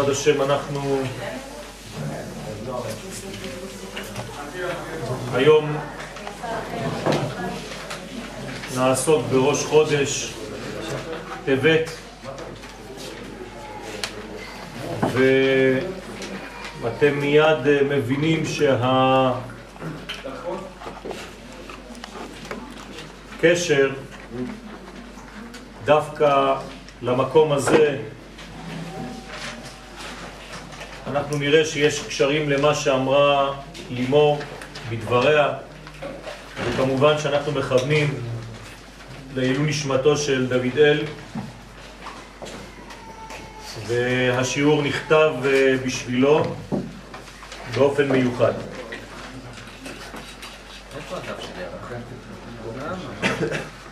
בעזרת השם אנחנו היום נעסוק בראש חודש טבת, ואתם מיד מבינים שהקשר דווקא למקום הזה, אנחנו נראה שיש קשרים למה שאמרה לימור בדבריה, וכמובן שאנחנו מכוונים לעילוי נשמתו של דוד אל, והשיעור נכתב בשבילו באופן מיוחד.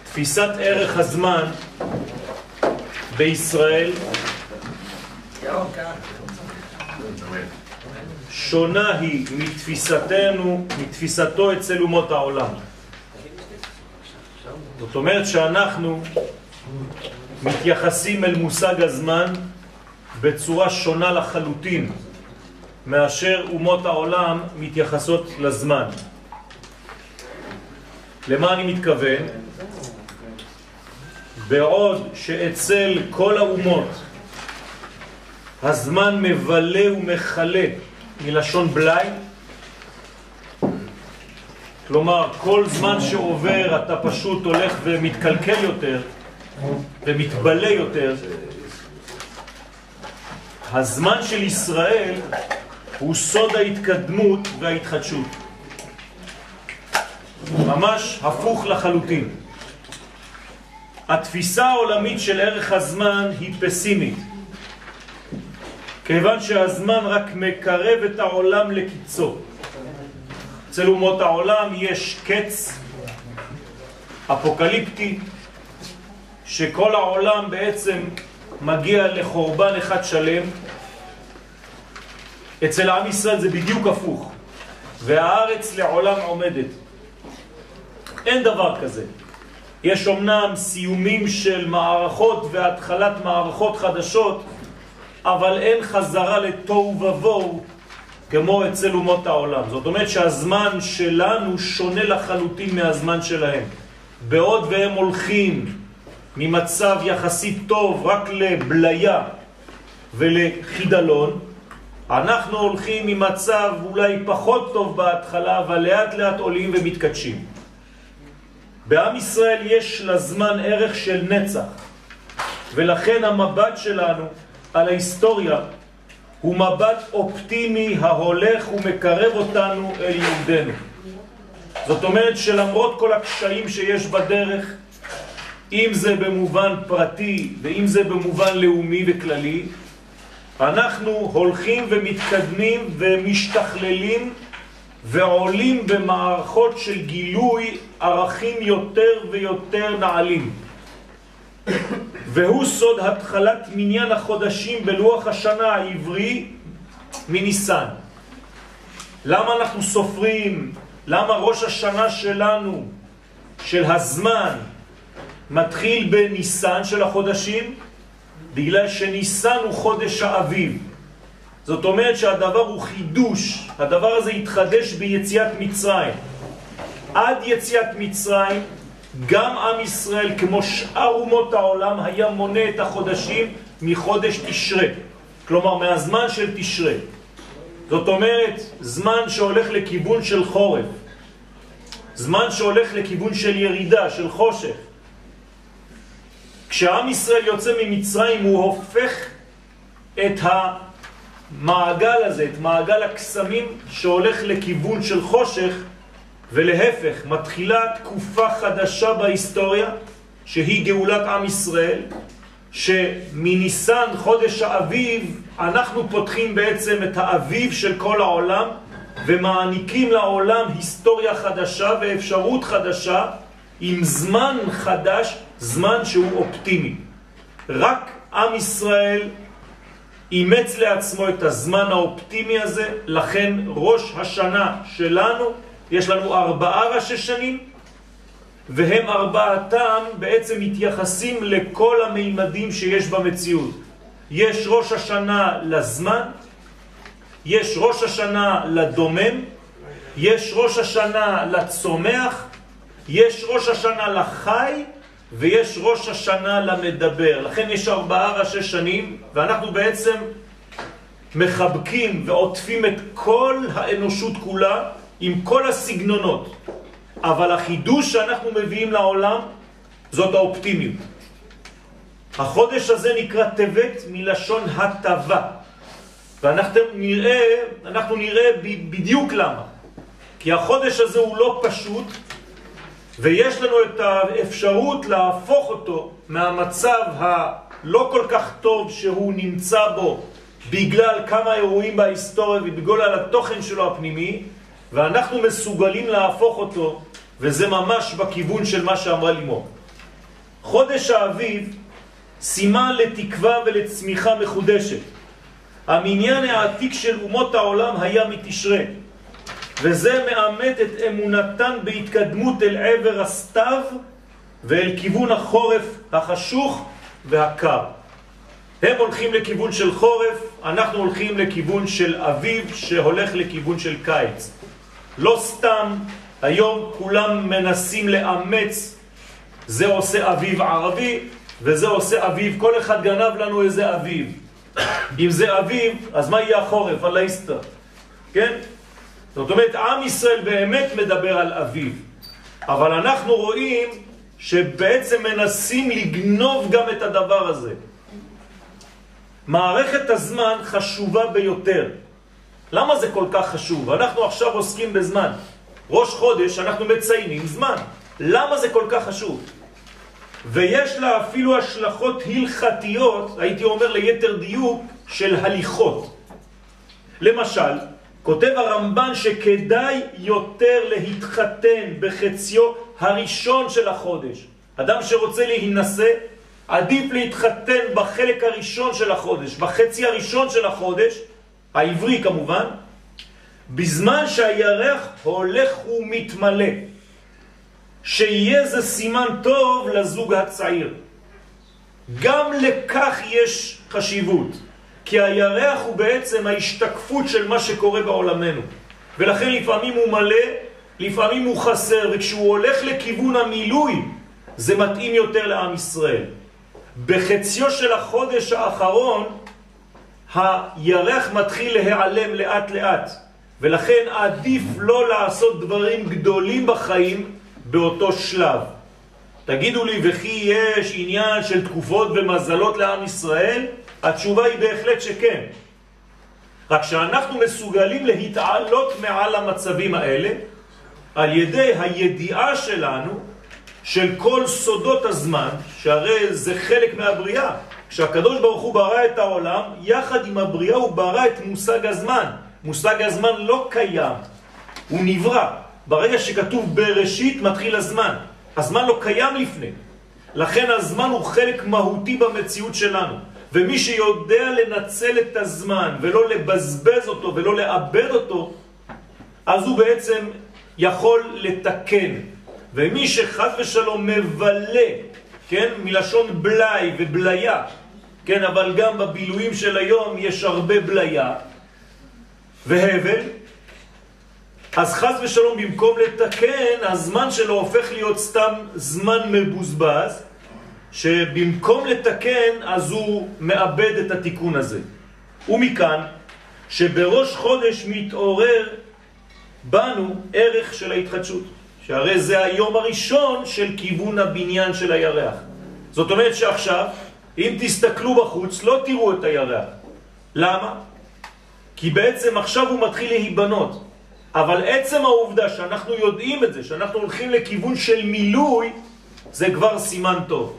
תפיסת ערך הזמן בישראל שונה היא מתפיסתו אצל אומות העולם. זאת אומרת שאנחנו מתייחסים אל מושג הזמן בצורה שונה לחלוטין מאשר אומות העולם מתייחסות לזמן. למה אני מתכוון? בעוד שאצל כל האומות הזמן מבלה ומחלה מלשון בלי, כלומר כל זמן שעובר אתה פשוט הולך ומתקלקל יותר ומתבלה יותר. הזמן של ישראל הוא סוד ההתקדמות וההתחדשות, ממש הפוך לחלוטין. התפיסה העולמית של ערך הזמן היא פסימית, כיוון שהזמן רק מקרב את העולם לקיצו. אצל אומות העולם יש קץ אפוקליפטי, שכל העולם בעצם מגיע לחורבן אחד שלם. אצל עם ישראל זה בדיוק הפוך, והארץ לעולם עומדת. אין דבר כזה. יש אומנם סיומים של מערכות והתחלת מערכות חדשות, אבל אין חזרה לתוהו ובוהו כמו אצל אומות העולם. זאת אומרת שהזמן שלנו שונה לחלוטין מהזמן שלהם. בעוד והם הולכים ממצב יחסית טוב רק לבליה ולחידלון, אנחנו הולכים ממצב אולי פחות טוב בהתחלה, אבל לאט לאט עולים ומתקדשים. בעם ישראל יש לזמן ערך של נצח, ולכן המבט שלנו על ההיסטוריה הוא מבט אופטימי ההולך ומקרב אותנו אל יהודנו. זאת אומרת שלמרות כל הקשיים שיש בדרך, אם זה במובן פרטי ואם זה במובן לאומי וכללי, אנחנו הולכים ומתקדמים ומשתכללים ועולים במערכות של גילוי ערכים יותר ויותר נעלים. והוא סוד התחלת מניין החודשים בלוח השנה העברי מניסן. למה אנחנו סופרים? למה ראש השנה שלנו, של הזמן, מתחיל בניסן של החודשים? בגלל שניסן הוא חודש האביב. זאת אומרת שהדבר הוא חידוש. הדבר הזה התחדש ביציאת מצרים. עד יציאת מצרים גם עם ישראל, כמו שאר אומות העולם, היה מונה את החודשים מחודש תשרה, כלומר מהזמן של תשרה. זאת אומרת, זמן שהולך לכיוון של חורף, זמן שהולך לכיוון של ירידה, של חושך. כשעם ישראל יוצא ממצרים הוא הופך את המעגל הזה, את מעגל הקסמים שהולך לכיוון של חושך, ולהפך, מתחילה תקופה חדשה בהיסטוריה, שהיא גאולת עם ישראל, שמניסן, חודש האביב, אנחנו פותחים בעצם את האביב של כל העולם, ומעניקים לעולם היסטוריה חדשה ואפשרות חדשה, עם זמן חדש, זמן שהוא אופטימי. רק עם ישראל אימץ לעצמו את הזמן האופטימי הזה, לכן ראש השנה שלנו, יש לנו 4 ראשי שנים, והם 4 בעצם מתייחסים לכל המימדים שיש במציאות. יש ראש השנה לזמן, יש ראש השנה לדומם, יש ראש השנה לצומח, יש ראש השנה לחי, ויש ראש השנה למדבר. לכן יש 4 ראשי שנים, ואנחנו בעצם מחבקים ועוטפים את כל האנושות כולה עם כל הסגנונות. אבל החידוש שאנחנו מביאים לעולם זאת האופטימיות. החודש הזה נקרא טבת מלשון הטבה. ואנחנו נראה בדיוק למה. כי החודש הזה הוא לא פשוט, ויש לנו את האפשרות להפוך אותו מהמצב הלא כל כך טוב שהוא נמצא בו בגלל כמה אירועים בהיסטוריה ובגלל התוכן שלו הפנימי, ואנחנו מסוגלים להפוך אותו, וזה ממש בכיוון של מה שאמרה לימור. חודש האביב סימן לתקווה ולצמיחה מחודשת. המניין העתיק של אומות העולם היה מתשרי, וזה מאמת את אמונתן בהתקדמות אל עבר הסתיו ואל כיוון החורף החשוך והקר. הם הולכים לכיוון של חורף, אנחנו הולכים לכיוון של אביב שהולך לכיוון של קיץ. לא סתם, היום כולם מנסים לאמץ, זה עושה אביב ערבי וזה עושה אביב, כל אחד גנב לנו איזה אביב. אם זה אביב, אז מה יהיה החורף? על היסטר, כן? זאת אומרת, עם ישראל באמת מדבר על אביו. אבל אנחנו רואים שבעצם מנסים לגנוב גם את הדבר הזה. מערכת הזמן חשובה ביותר. למה זה כל כך חשוב? אנחנו עכשיו עוסקים בזמן. ראש חודש אנחנו מציינים זמן. למה זה כל כך חשוב? ויש לה אפילו השלכות הלכתיות, הייתי אומר ליתר דיוק, של הליכות. למשל, כותב הרמב"ן שכדאי יותר להתחתן בחציו הראשון של החודש. אדם שרוצה להינשא, עדיף להתחתן בחלק הראשון של החודש, בחצי הראשון של החודש, העברי כמובן, בזמן שהירח הולך ומתמלא. שיהיה זה סימן טוב לזוג הצעיר. גם לכך יש חשיבות. כי הירח הוא בעצם ההשתקפות של מה שקורה בעולמנו. ולכן לפעמים הוא מלא, לפעמים הוא חסר, וכשהוא הולך לכיוון המילוי, זה מתאים יותר לעם ישראל. בחציו של החודש האחרון, הירח מתחיל להיעלם לאט לאט, ולכן עדיף לא לעשות דברים גדולים בחיים באותו שלב. תגידו לי, וכי יש עניין של תקופות ומזלות לעם ישראל? התשובה היא בהחלט שכן. רק שאנחנו מסוגלים להתעלות מעל המצבים האלה על ידי הידיעה שלנו של כל סודות הזמן, שהרי זה חלק מהבריאה. כשהקדוש ברוך הוא ברא את העולם, יחד עם הבריאה הוא ברא את מושג הזמן. מושג הזמן לא קיים, הוא נברא. ברגע שכתוב בראשית מתחיל הזמן. הזמן לא קיים לפני. לכן הזמן הוא חלק מהותי במציאות שלנו. ומי שיודע לנצל את הזמן ולא לבזבז אותו ולא לאבד אותו, אז הוא בעצם יכול לתקן. ומי שחד ושלום מבלה, כן, מלשון בלי ובליה, כן, אבל גם בבילויים של היום יש הרבה בליה והבל, אז חד ושלום במקום לתקן, הזמן שלו הופך להיות סתם זמן מבוזבז, שבמקום לתקן אז הוא מאבד את התיקון הזה. ומכאן שבראש חודש מתעורר בנו ערך של ההתחדשות, שהרי זה היום הראשון של כיוון הבניין של הירח. זאת אומרת שעכשיו אם תסתכלו בחוץ לא תראו את הירח. למה? כי בעצם עכשיו הוא מתחיל להיבנות. אבל עצם העובדה שאנחנו יודעים את זה, שאנחנו הולכים לכיוון של מילוי, זה כבר סימן טוב.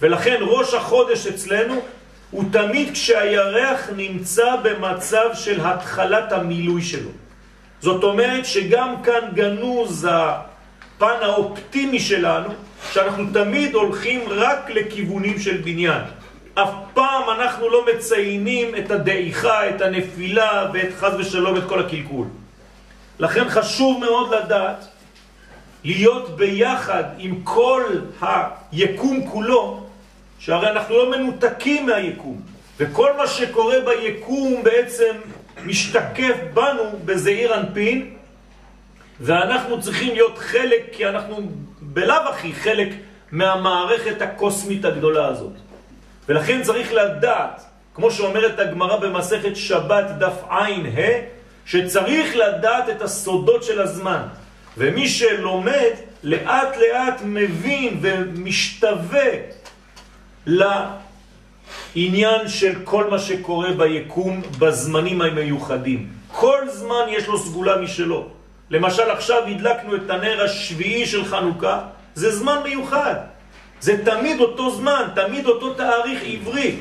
ולכן ראש החודש אצלנו הוא תמיד כשהירח נמצא במצב של התחלת המילוי שלו. זאת אומרת שגם כאן גנוז הפן האופטימי שלנו, שאנחנו תמיד הולכים רק לכיוונים של בניין. אף פעם אנחנו לא מציינים את הדעיכה, את הנפילה ואת חז ושלום, את כל הקלקול. לכן חשוב מאוד לדעת, להיות ביחד עם כל היקום כולו, שהרי אנחנו לא מנותקים מהיקום. וכל מה שקורה ביקום בעצם משתקף בנו בזעיר אנפין, ואנחנו צריכים להיות חלק, כי אנחנו בלב הכי חלק מהמערכת הקוסמית הגדולה הזאת. ולכן צריך לדעת, כמו שאומרת הגמרא במסכת שבת דף עין ה', שצריך לדעת את הסודות של הזמן. ומי שלומד לאט לאט מבין ומשתווה לעניין של כל מה שקורה ביקום בזמנים המיוחדים. כל זמן יש לו סגולה משלו. למשל עכשיו הדלקנו את הנר השביעי של חנוכה, זה זמן מיוחד. זה תמיד אותו זמן, תמיד אותו תאריך עברי.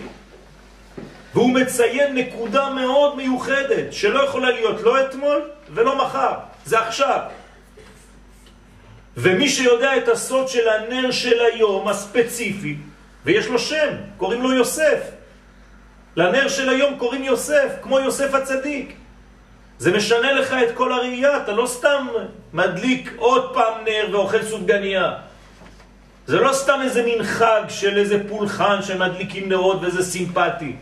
והוא מציין נקודה מאוד מיוחדת, שלא יכולה להיות לא אתמול ולא מחר, זה עכשיו. ומי שיודע את הסוד של הנר של היום הספציפי, ויש לו שם, קוראים לו יוסף. לנר של היום קוראים יוסף, כמו יוסף הצדיק. זה משנה לך את כל הראייה, אתה לא סתם מדליק עוד פעם נר ואוכל סופגניה. זה לא סתם איזה מין חג של איזה פולחן שמדליקים נרות וזה סימפטי.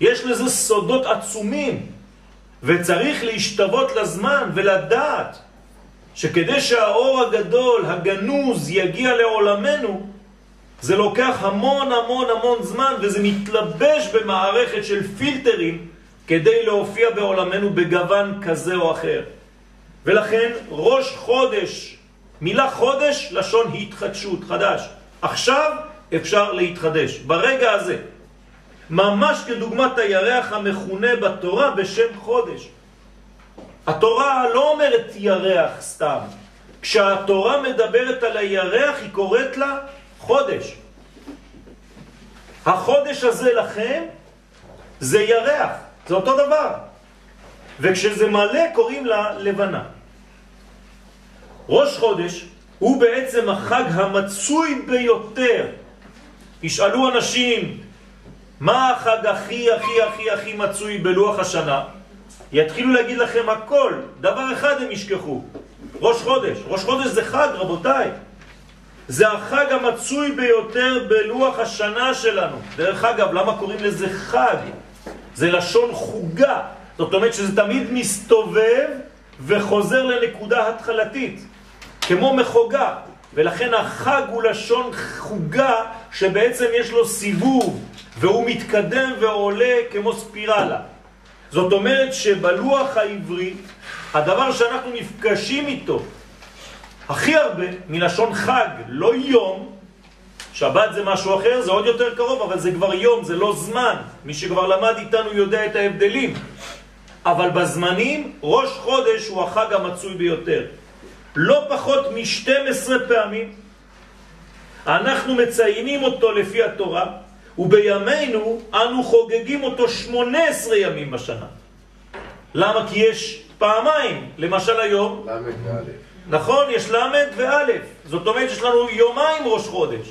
יש לזה סודות עצומים, וצריך להשתוות לזמן ולדעת שכדי שהאור הגדול, הגנוז, יגיע לעולמנו, זה לוקח המון המון המון זמן, וזה מתלבש במערכת של פילטרים כדי להופיע בעולמנו בגוון כזה או אחר. ולכן ראש חודש, מילה חודש, לשון התחדשות, חדש. עכשיו אפשר להתחדש, ברגע הזה. ממש כדוגמת הירח המכונה בתורה בשם חודש. התורה לא אומרת ירח סתם. כשהתורה מדברת על הירח היא קוראת לה חודש. החודש הזה לכם זה ירח, זה אותו דבר. וכשזה מלא קוראים לה לבנה. ראש חודש הוא בעצם החג המצוי ביותר. ישאלו אנשים, מה החג הכי הכי הכי הכי מצוי בלוח השנה? יתחילו להגיד לכם הכל, דבר אחד הם ישכחו. ראש חודש. ראש חודש זה חג, רבותיי. זה החג המצוי ביותר בלוח השנה שלנו. דרך אגב, למה קוראים לזה חג? זה לשון חוגה. זאת אומרת שזה תמיד מסתובב וחוזר לנקודה התחלתית. כמו מחוגה. ולכן החג הוא לשון חוגה שבעצם יש לו סיבוב. והוא מתקדם ועולה כמו ספירלה. זאת אומרת שבלוח העברי, הדבר שאנחנו נפגשים איתו, הכי הרבה מלשון חג, לא יום, שבת זה משהו אחר, זה עוד יותר קרוב, אבל זה כבר יום, זה לא זמן. מי שכבר למד איתנו יודע את ההבדלים. אבל בזמנים, ראש חודש הוא החג המצוי ביותר. לא פחות מ-12 פעמים, אנחנו מציינים אותו לפי התורה, ובימינו אנו חוגגים אותו 18 ימים בשנה. למה? כי יש פעמיים. למשל היום. למד ואלף. נכון, יש למד ואלף. זאת אומרת שיש לנו יומיים ראש חודש.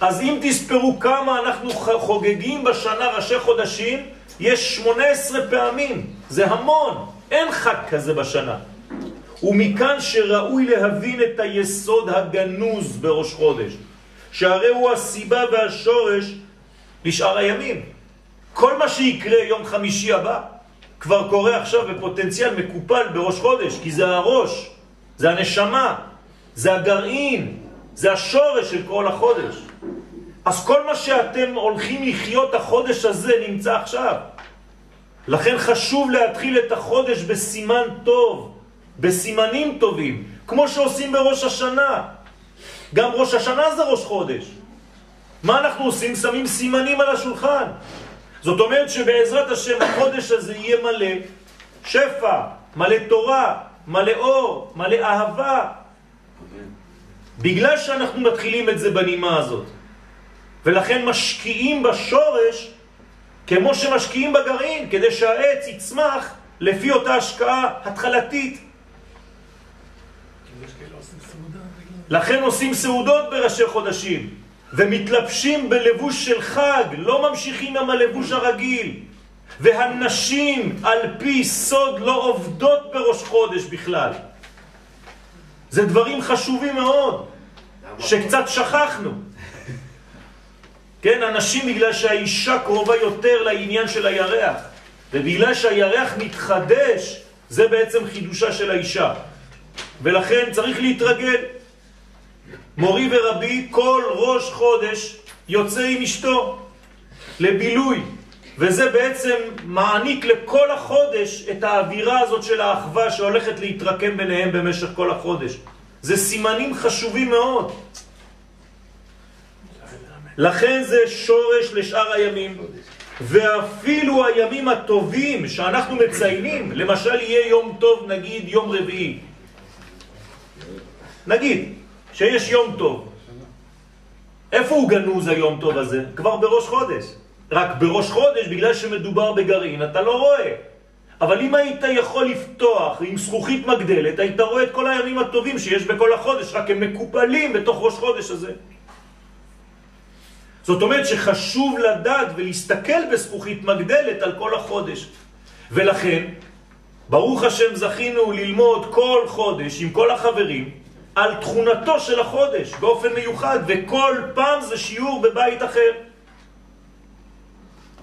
אז אם תספרו כמה אנחנו חוגגים בשנה ראשי חודשים, יש 18 פעמים. זה המון. אין חג כזה בשנה. ומכאן שראוי להבין את היסוד הגנוז בראש חודש. שהרי הוא הסיבה והשורש לשאר הימים. כל מה שיקרה יום חמישי הבא כבר קורה עכשיו בפוטנציאל מקופל בראש חודש, כי זה הראש, זה הנשמה, זה הגרעין, זה השורש של כל החודש. אז כל מה שאתם הולכים לחיות החודש הזה נמצא עכשיו. לכן חשוב להתחיל את החודש בסימן טוב, בסימנים טובים, כמו שעושים בראש השנה. גם ראש השנה זה ראש חודש. מה אנחנו עושים? שמים סימנים על השולחן. זאת אומרת שבעזרת השם החודש הזה יהיה מלא שפע, מלא תורה, מלא אור, מלא אהבה. בגלל שאנחנו מתחילים את זה בנימה הזאת. ולכן משקיעים בשורש כמו שמשקיעים בגרעין, כדי שהעץ יצמח לפי אותה השקעה התחלתית. לכן עושים סעודות בראשי חודשים. ומתלבשים בלבוש של חג, לא ממשיכים עם הלבוש הרגיל. והנשים על פי סוד לא עובדות בראש חודש בכלל. זה דברים חשובים מאוד, שקצת שכחנו. כן, אנשים בגלל שהאישה קרובה יותר לעניין של הירח, ובגלל שהירח מתחדש, זה בעצם חידושה של האישה. ולכן צריך להתרגל. מורי ורבי כל ראש חודש יוצא עם אשתו לבילוי, וזה בעצם מעניק לכל החודש את האווירה הזאת של האחווה שהולכת להתרקם ביניהם במשך כל החודש. זה סימנים חשובים מאוד. לכן זה שורש לשאר הימים, ואפילו הימים הטובים שאנחנו מציינים, למשל יהיה יום טוב, נגיד יום רביעי. נגיד שיש יום טוב. איפה הוא גנוז היום טוב הזה? כבר בראש חודש. רק בראש חודש, בגלל שמדובר בגרעין, אתה לא רואה. אבל אם היית יכול לפתוח עם זכוכית מגדלת, היית רואה את כל הימים הטובים שיש בכל החודש, רק הם מקופלים בתוך ראש חודש הזה. זאת אומרת שחשוב לדעת ולהסתכל בזכוכית מגדלת על כל החודש. ולכן, ברוך השם זכינו ללמוד כל חודש עם כל החברים, על תכונתו של החודש באופן מיוחד, וכל פעם זה שיעור בבית אחר.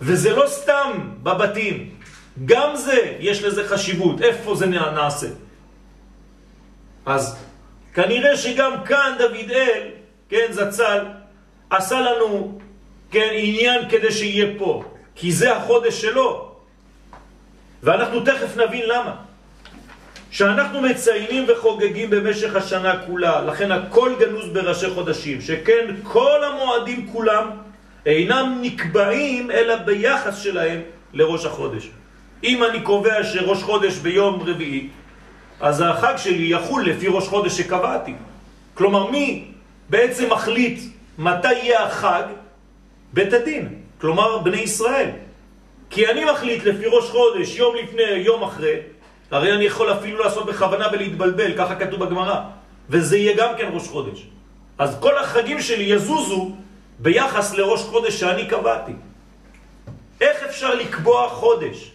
וזה לא סתם בבתים, גם זה יש לזה חשיבות, איפה זה נעשה. אז כנראה שגם כאן דוד אל, כן, זצ"ל, עשה לנו, כן, עניין כדי שיהיה פה, כי זה החודש שלו. ואנחנו תכף נבין למה. שאנחנו מציינים וחוגגים במשך השנה כולה, לכן הכל גנוז בראשי חודשים, שכן כל המועדים כולם אינם נקבעים אלא ביחס שלהם לראש החודש. אם אני קובע שראש חודש ביום רביעי, אז החג שלי יחול לפי ראש חודש שקבעתי. כלומר, מי בעצם מחליט מתי יהיה החג? בית הדין, כלומר בני ישראל. כי אני מחליט לפי ראש חודש, יום לפני, יום אחרי, הרי אני יכול אפילו לעשות בכוונה ולהתבלבל, ככה כתוב בגמרא, וזה יהיה גם כן ראש חודש. אז כל החגים שלי יזוזו ביחס לראש חודש שאני קבעתי. איך אפשר לקבוע חודש?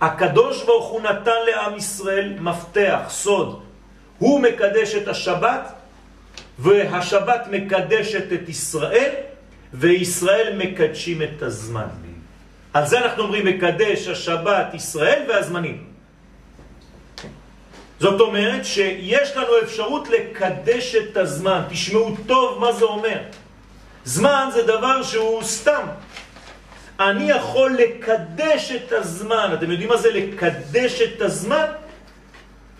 הקדוש ברוך הוא נתן לעם ישראל מפתח, סוד. הוא מקדש את השבת, והשבת מקדשת את ישראל, וישראל מקדשים את הזמן. על זה אנחנו אומרים מקדש השבת, ישראל והזמנים. זאת אומרת שיש לנו אפשרות לקדש את הזמן. תשמעו טוב מה זה אומר. זמן זה דבר שהוא סתם. אני יכול לקדש את הזמן. אתם יודעים מה זה לקדש את הזמן?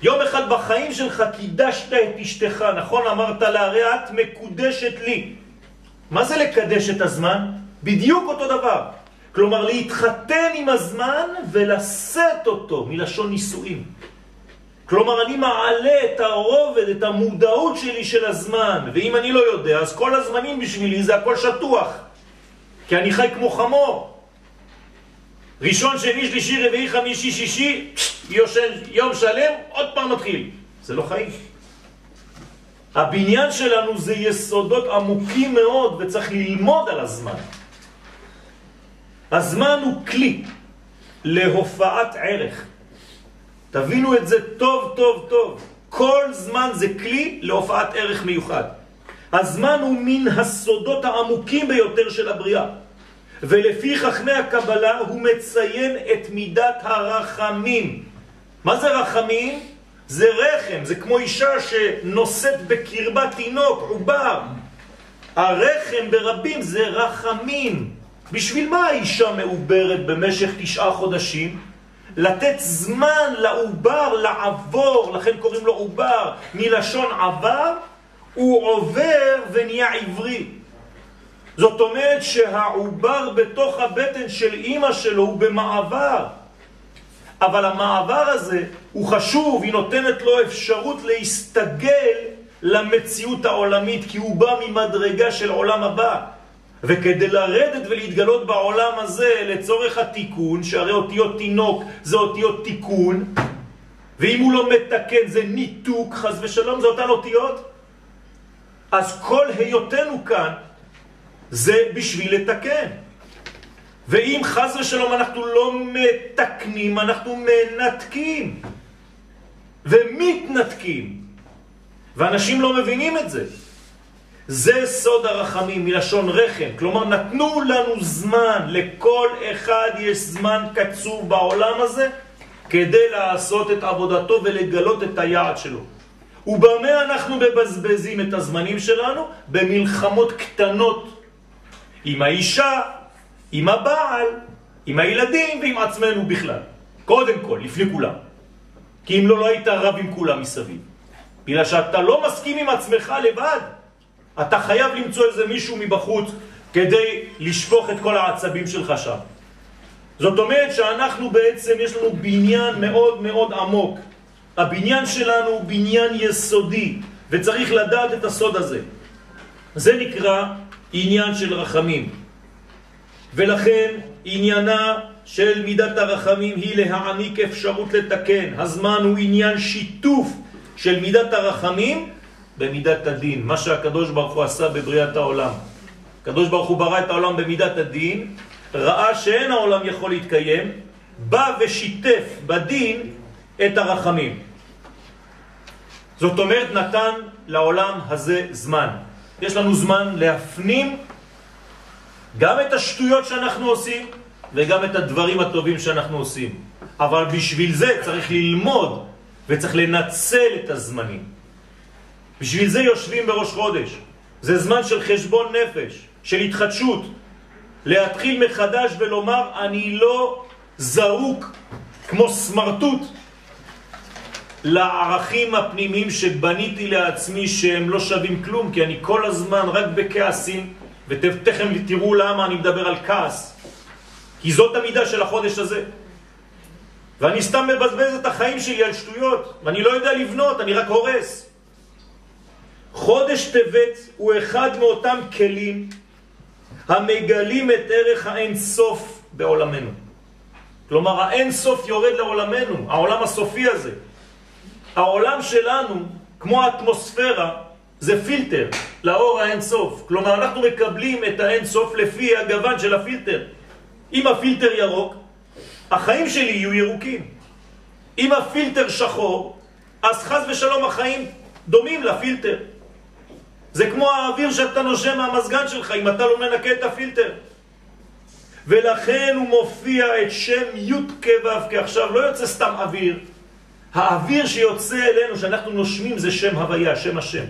יום אחד בחיים שלך קידשת את אשתך, נכון? אמרת לה, הרי את מקודשת לי. מה זה לקדש את הזמן? בדיוק אותו דבר. כלומר, להתחתן עם הזמן ולשאת אותו, מלשון נישואים. כלומר, אני מעלה את הרובד, את המודעות שלי של הזמן, ואם אני לא יודע, אז כל הזמנים בשבילי זה הכל שטוח, כי אני חי כמו חמור. ראשון, שני, שלישי, רביעי, חמישי, שישי, יושן יום שלם, עוד פעם מתחיל. זה לא חיים. הבניין שלנו זה יסודות עמוקים מאוד, וצריך ללמוד על הזמן. הזמן הוא כלי להופעת ערך. תבינו את זה טוב, טוב, טוב. כל זמן זה כלי להופעת ערך מיוחד. הזמן הוא מן הסודות העמוקים ביותר של הבריאה. ולפי חכמי הקבלה הוא מציין את מידת הרחמים. מה זה רחמים? זה רחם, זה כמו אישה שנושאת בקרבה תינוק, עובר. הרחם ברבים זה רחמים. בשביל מה האישה מעוברת במשך 9 חודשים? לתת זמן לעובר לעבור, לכן קוראים לו עובר, מלשון עבר, הוא עובר ונהיה עברי. זאת אומרת שהעובר בתוך הבטן של אמא שלו הוא במעבר. אבל המעבר הזה הוא חשוב, היא נותנת לו אפשרות להסתגל למציאות העולמית, כי הוא בא ממדרגה של עולם הבא. וכדי לרדת ולהתגלות בעולם הזה לצורך התיקון, שהרי אותיות תינוק זה אותיות תיקון, ואם הוא לא מתקן זה ניתוק, חס ושלום, זה אותן אותיות. אז כל היותנו כאן זה בשביל לתקן. ואם חס ושלום אנחנו לא מתקנים, אנחנו מנתקים ומתנתקים, ואנשים לא מבינים את זה. זה סוד הרחמים, מלשון רחם. כלומר, נתנו לנו זמן, לכל אחד יש זמן קצוב בעולם הזה, כדי לעשות את עבודתו ולגלות את היעד שלו. ובמה אנחנו מבזבזים את הזמנים שלנו? במלחמות קטנות. עם האישה, עם הבעל, עם הילדים ועם עצמנו בכלל. קודם כל, לפני כולם. כי אם לא היית רב עם כולם מסביב. בגלל שאתה לא מסכים עם עצמך לבד. אתה חייב למצוא איזה מישהו מבחוץ כדי לשפוך את כל העצבים שלך שם. זאת אומרת שאנחנו בעצם, יש לנו בניין מאוד מאוד עמוק. הבניין שלנו הוא בניין יסודי, וצריך לדעת את הסוד הזה. זה נקרא עניין של רחמים. ולכן עניינה של מידת הרחמים היא להעניק אפשרות לתקן. הזמן הוא עניין שיתוף של מידת הרחמים במידת הדין. מה שהקדוש ברוך הוא עשה בבריאת העולם. הקדוש ברוך הוא ברא את העולם במידת הדין, ראה שאין העולם יכול להתקיים, בא ושיתף בדין את הרחמים. זאת אומרת, נתן לעולם הזה זמן. יש לנו זמן להפנים גם את השטויות שאנחנו עושים וגם את הדברים הטובים שאנחנו עושים. אבל בשביל זה צריך ללמוד וצריך לנצל את הזמנים. בשביל זה יושבים בראש חודש. זה זמן של חשבון נפש, של התחדשות. להתחיל מחדש ולומר, אני לא זרוק כמו סמרטוט לערכים הפנימיים שבניתי לעצמי שהם לא שווים כלום, כי אני כל הזמן רק בכעסים, ותכף תראו למה אני מדבר על כעס, כי זאת המידה של החודש הזה. ואני סתם מבזבז את החיים שלי על שטויות, ואני לא יודע לבנות, אני רק הורס. חודש טבת הוא אחד מאותם כלים המגלים את ערך האינסוף בעולמנו. כלומר, האינסוף יורד לעולמנו, העולם הסופי הזה. העולם שלנו, כמו האטמוספירה, זה פילטר לאור האינסוף. כלומר, אנחנו מקבלים את האינסוף לפי הגוון של הפילטר. אם הפילטר ירוק, החיים שלי יהיו ירוקים. אם הפילטר שחור, אז חס ושלום החיים דומים לפילטר. זה כמו האוויר שאתה נושם מהמזגן שלך, אם אתה לא מנקה את הפילטר. ולכן הוא מופיע את שם י' כבב, כי עכשיו לא יוצא סתם אוויר. האוויר שיוצא אלינו, שאנחנו נושמים, זה שם הוויה, שם השם.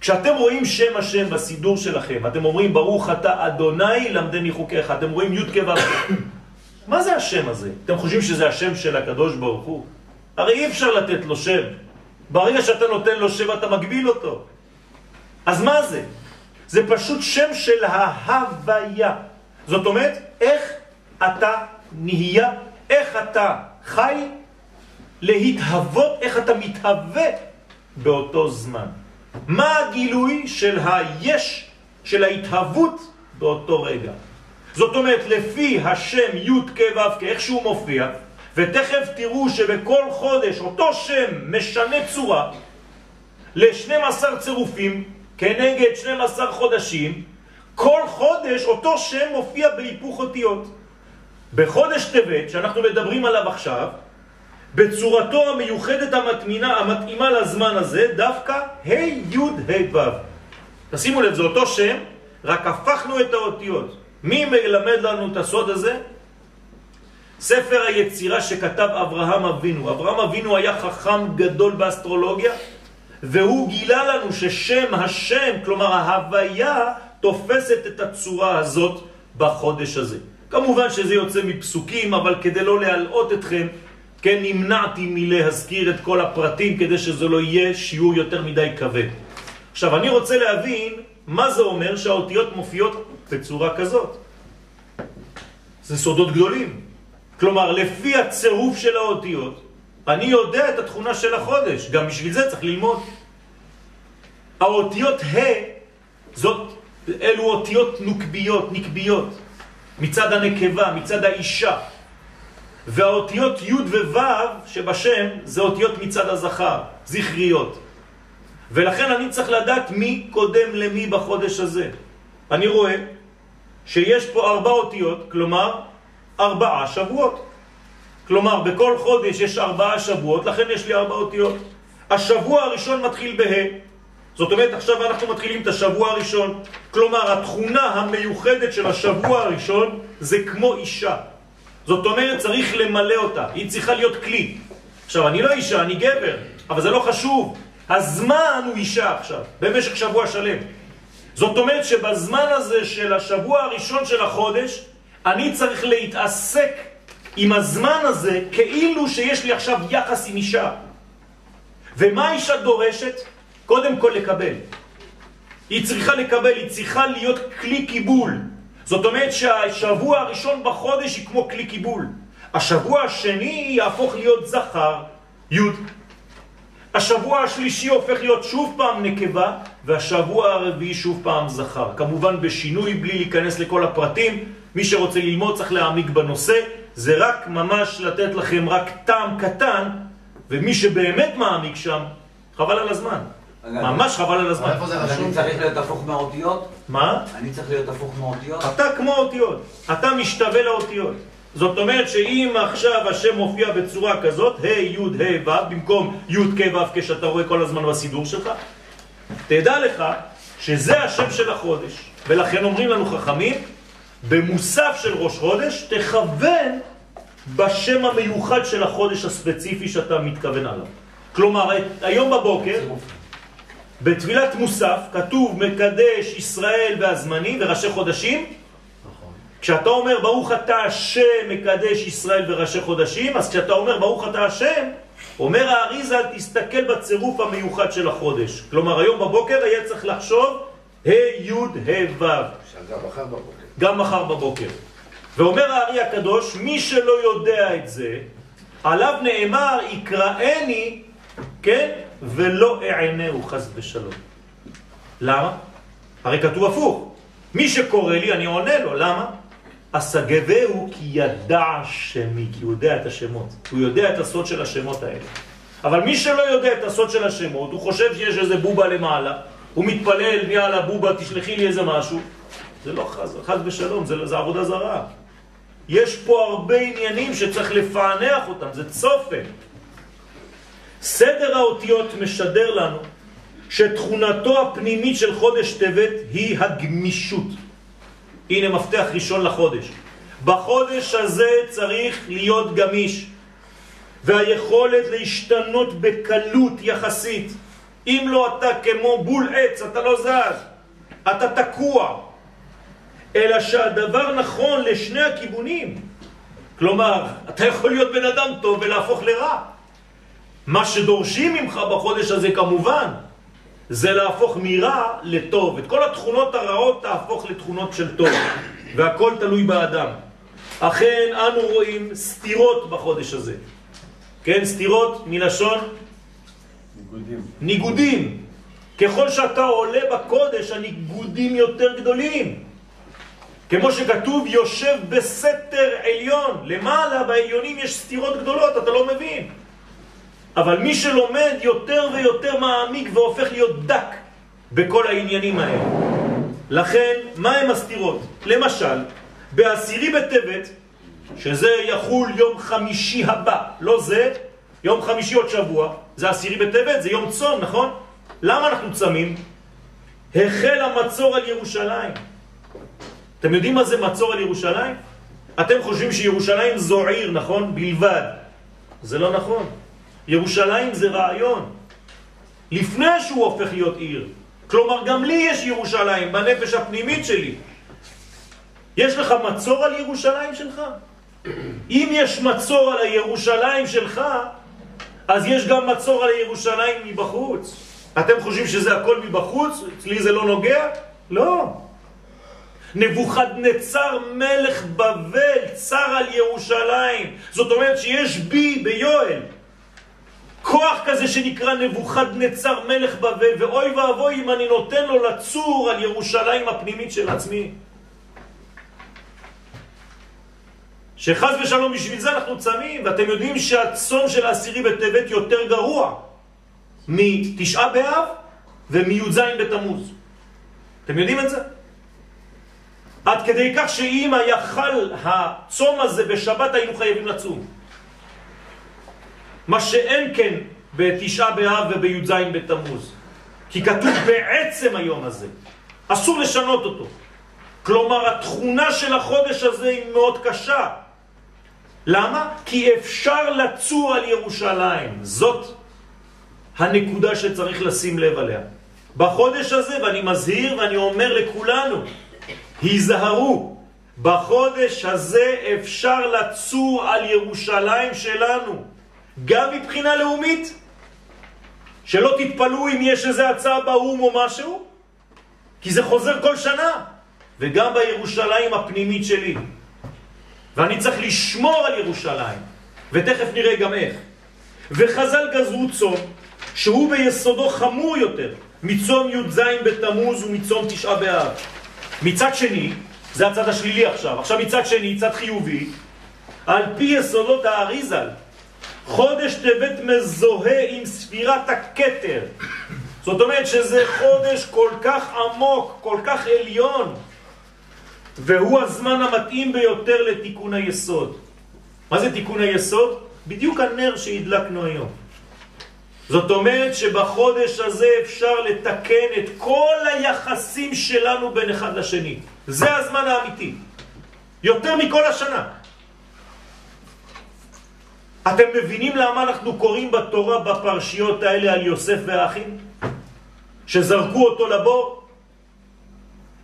כשאתם רואים שם השם בסידור שלכם, אתם אומרים, ברוך אתה אדוני למדני חוקיך. אתם רואים י' כבב. מה זה השם הזה? אתם חושבים שזה השם של הקדוש ברוך הוא? הרי אי אפשר לתת לו שם. ברגע שאתה נותן לו שם, אתה מגביל אותו. אז מה זה? זה פשוט שם של ההוויה. זאת אומרת, איך אתה נהיה, איך אתה חי, להתהוות, איך אתה מתהווה באותו זמן. מה הגילוי של היש, של ההתהוות באותו רגע? זאת אומרת, לפי השם י' כ' ו' כ', איך שהוא מופיע, ותכף תראו שבכל חודש אותו שם משנה צורה ל-12 צירופים, כנגד 12 חודשים, כל חודש אותו שם מופיע בהיפוך אותיות. בחודש טבת, שאנחנו מדברים עליו עכשיו, בצורתו המיוחדת המתאימה לזמן הזה, דווקא ה' י' ה' ו'. תשימו לב, זה אותו שם, רק הפכנו את האותיות. מי מלמד לנו את הסוד הזה? ספר היצירה שכתב אברהם אבינו. אברהם אבינו היה חכם גדול באסטרולוגיה, והוא גילה לנו ששם השם, כלומר ההוויה, תופסת את הצורה הזאת בחודש הזה. כמובן שזה יוצא מפסוקים, אבל כדי לא להלאות אתכם, כן נמנעתי מלהזכיר את כל הפרטים, כדי שזה לא יהיה שיעור יותר מדי כבד. עכשיו, אני רוצה להבין מה זה אומר שהאותיות מופיעות בצורה כזאת. זה סודות גדולים. כלומר, לפי הצירוף של האותיות, אני יודע את התכונה של החודש. גם בשביל זה צריך ללמוד. האותיות ה' אלו אותיות נוקביות, נקביות, מצד הנקבה, מצד האישה. והאותיות י' וו' שבשם זה אותיות מצד הזכר, זכריות. ולכן אני צריך לדעת מי קודם למי בחודש הזה. אני רואה שיש פה 4 אותיות, כלומר 4 שבועות. כלומר, בכל חודש יש 4 שבועות, לכן יש לי 4 אותיות. השבוע הראשון מתחיל בה, זאת אומרת, עכשיו אנחנו מתחילים את השבוע הראשון. כלומר, התכונה המיוחדת של השבוע הראשון זה כמו אישה. זאת אומרת, צריך למלא אותה. היא צריכה להיות כלי. עכשיו, אני לא אישה, אני גבר, אבל זה לא חשוב. הזמן הוא אישה עכשיו, במשך שבוע שלם. זאת אומרת שבזמן הזה של השבוע הראשון של החודש, אני צריך להתעסק עם הזמן הזה כאילו שיש לי עכשיו יחס עם אישה. ומה אישה דורשת? קודם כל לקבל. היא צריכה לקבל, היא צריכה להיות כלי קיבול. זאת אומרת שהשבוע הראשון בחודש היא כמו כלי קיבול. השבוע השני יהפוך להיות זכר, י'. השבוע השלישי הופך להיות שוב פעם נקבה, והשבוע הרביעי שוב פעם זכר. כמובן בשינוי, בלי להיכנס לכל הפרטים. מי שרוצה ללמוד צריך להעמיק בנושא. זה רק ממש לתת לכם רק טעם קטן, ומי שבאמת מעמיק שם, חבל על הזמן. ממש חבל על הזמן. אני צריך להיות הפוך מהאותיות? מה? אני צריך להיות הפוך מהאותיות? אתה כמו אותיות. אתה משתווה לאותיות. זאת אומרת שאם עכשיו השם מופיע בצורה כזאת, ה-י-ה-ו, במקום י-כ-ו כשאתה רואה כל הזמן בסידור שלך, תדע לך שזה השם של החודש. ולכן אומרים לנו חכמים, במוסף של ראש חודש, תכוון בשם המיוחד של החודש הספציפי שאתה מתכוון עליו. כלומר, היום בבוקר, בתפילת מוסף, כתוב מקדש ישראל והזמנים וראשי חודשים. כשאתה אומר ברוך אתה השם מקדש ישראל וראשי חודשים, אז כשאתה אומר ברוך אתה השם, אומר האריז אל תסתכל בצירוף המיוחד של החודש. כלומר היום בבוקר היה צריך לחשוב ה י ה ו. גם מחר בבוקר. ואומר הארי הקדוש, מי שלא יודע את זה, עליו נאמר יקראני, כן, ולא אענהו חס ושלום. למה? הרי כתוב הפוך. מי שקורא לי אני עונה לו, למה? אסגבהו כי ידע שמי, כי הוא יודע את השמות. הוא יודע את הסוד של השמות האלה. אבל מי שלא יודע את הסוד של השמות, הוא חושב שיש איזה בובה למעלה, הוא מתפלל, יאללה בובה, תשלחי לי איזה משהו. זה לא חס ושלום, זה עבודה זרה. יש פה הרבה עניינים שצריך לפענח אותם, זה צופן. סדר האותיות משדר לנו שתכונתו הפנימית של חודש טבת היא הגמישות. הנה מפתח ראשון לחודש. בחודש הזה צריך להיות גמיש, והיכולת להשתנות בקלות יחסית. אם לא אתה כמו בול עץ, אתה לא זז, אתה תקוע. אלא שהדבר נכון לשני הכיוונים. כלומר, אתה יכול להיות בן אדם טוב ולהפוך לרע. מה שדורשים ממך בחודש הזה כמובן, זה להפוך מרע לטוב. את כל התכונות הרעות תהפוך לתכונות של טוב. והכל תלוי באדם. אכן, אנו רואים סתירות בחודש הזה. כן, סתירות מלשון? ניגודים. ניגודים. ככל שאתה עולה בקודש, הניגודים יותר גדולים. כמו שכתוב, יושב בסתר עליון. למעלה בעליונים יש סתירות גדולות, אתה לא מבין. אבל מי שלומד יותר ויותר מעמיק והופך להיות דק בכל העניינים האלה. לכן, מה הם הסתירות? למשל, בעשירי בטבת, שזה יחול יום חמישי הבא, לא זה, יום חמישי עוד שבוע, זה עשירי בטבת, זה יום צום, נכון? למה אנחנו צמים? החל המצור על ירושלים. אתם יודעים מה זה מצור על ירושלים? אתם חושבים שירושלים זו עיר, נכון? בלבד. זה לא נכון. ירושלים זה רעיון. לפני שהוא הופך להיות עיר. כלומר, גם לי יש ירושלים, בנפש הפנימית שלי. יש לך מצור על ירושלים שלך? אם יש מצור על הירושלים שלך, אז יש גם מצור על הירושלים מבחוץ. אתם חושבים שזה הכל מבחוץ? אצלי זה לא נוגע? לא. נבוכדנצר מלך בבל צר על ירושלים. זאת אומרת שיש בי ביואל כוח כזה שנקרא נבוכדנצר מלך בבל, ואוי ואבוי אם אני נותן לו לצור על ירושלים הפנימית של עצמי. שחז ושלום, בשביל זה אנחנו צמים. ואתם יודעים שהצום של העשירי בטבת יותר גרוע מתשעה באב ומי"ז בתמוז. אתם יודעים את זה? עד כדי כך שאם היה חל הצום הזה בשבת היינו חייבים לצום. מה שאין כן בתשעה באב ובי"ז בתמוז. כי כתוב בעצם היום הזה. אסור לשנות אותו. כלומר, התכונה של החודש הזה היא מאוד קשה. למה? כי אפשר לצור על ירושלים. זאת הנקודה שצריך לשים לב עליה. בחודש הזה, ואני מזהיר ואני אומר לכולנו, היזהרו. בחודש הזה אפשר לצור על ירושלים שלנו, גם מבחינה לאומית, שלא תתפלו אם יש איזה הצעה באום או משהו, כי זה חוזר כל שנה, וגם בירושלים הפנימית שלי. ואני צריך לשמור על ירושלים, ותכף נראה גם איך. וחז"ל גזרו צום, שהוא ביסודו חמור יותר, מצום י"ז בתמוז ומצום תשעה באב. מצד שני, זה הצד השלילי עכשיו. עכשיו מצד שני, צד חיובי, על פי יסודות האריז, חודש טבת מזוהה עם ספירת הכתר. זאת אומרת שזה חודש כל כך עמוק, כל כך עליון, והוא הזמן המתאים ביותר לתיקון היסוד. מה זה תיקון היסוד? בדיוק הנר שהדלקנו היום. זאת אומרת שבחודש הזה אפשר לתקן את כל היחסים שלנו בין אחד לשני. זה הזמן האמיתי. יותר מכל השנה. אתם מבינים למה אנחנו קוראים בתורה בפרשיות האלה על יוסף והאחים? שזרקו אותו לבור?